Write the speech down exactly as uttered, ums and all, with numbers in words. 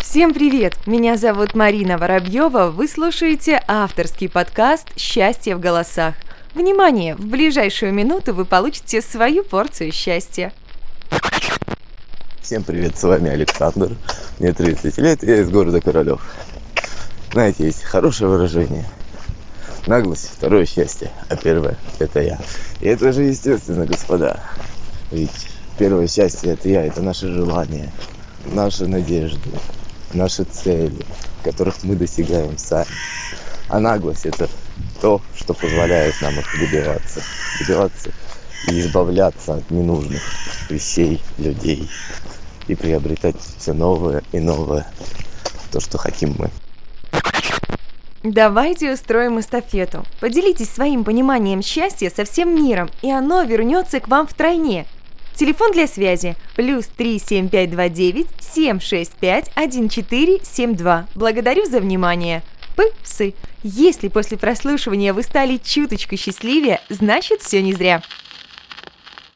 Всем привет! Меня зовут Марина Воробьева. Вы слушаете авторский подкаст «Счастье в голосах». Внимание! В ближайшую минуту вы получите свою порцию счастья. Всем привет! С вами Александр. Мне тридцать лет, я из города Королёв. Знаете, есть хорошее выражение. Наглость – второе счастье, а первое – это я. И это же естественно, господа. Ведь первое счастье – это я, это наши желания, наши надежды, наши цели, которых мы достигаем сами. А наглость – это то, что позволяет нам их добиваться. Добиваться и избавляться от ненужных вещей, людей. И приобретать все новое и новое, то, что хотим мы. Давайте устроим эстафету. Поделитесь своим пониманием счастья со всем миром, и оно вернется к вам втройне. Телефон для связи плюс три семь пять два девять семь шесть пять один четыре семь два. Благодарю за внимание. Псы. Если после прослушивания вы стали чуточку счастливее, значит все не зря.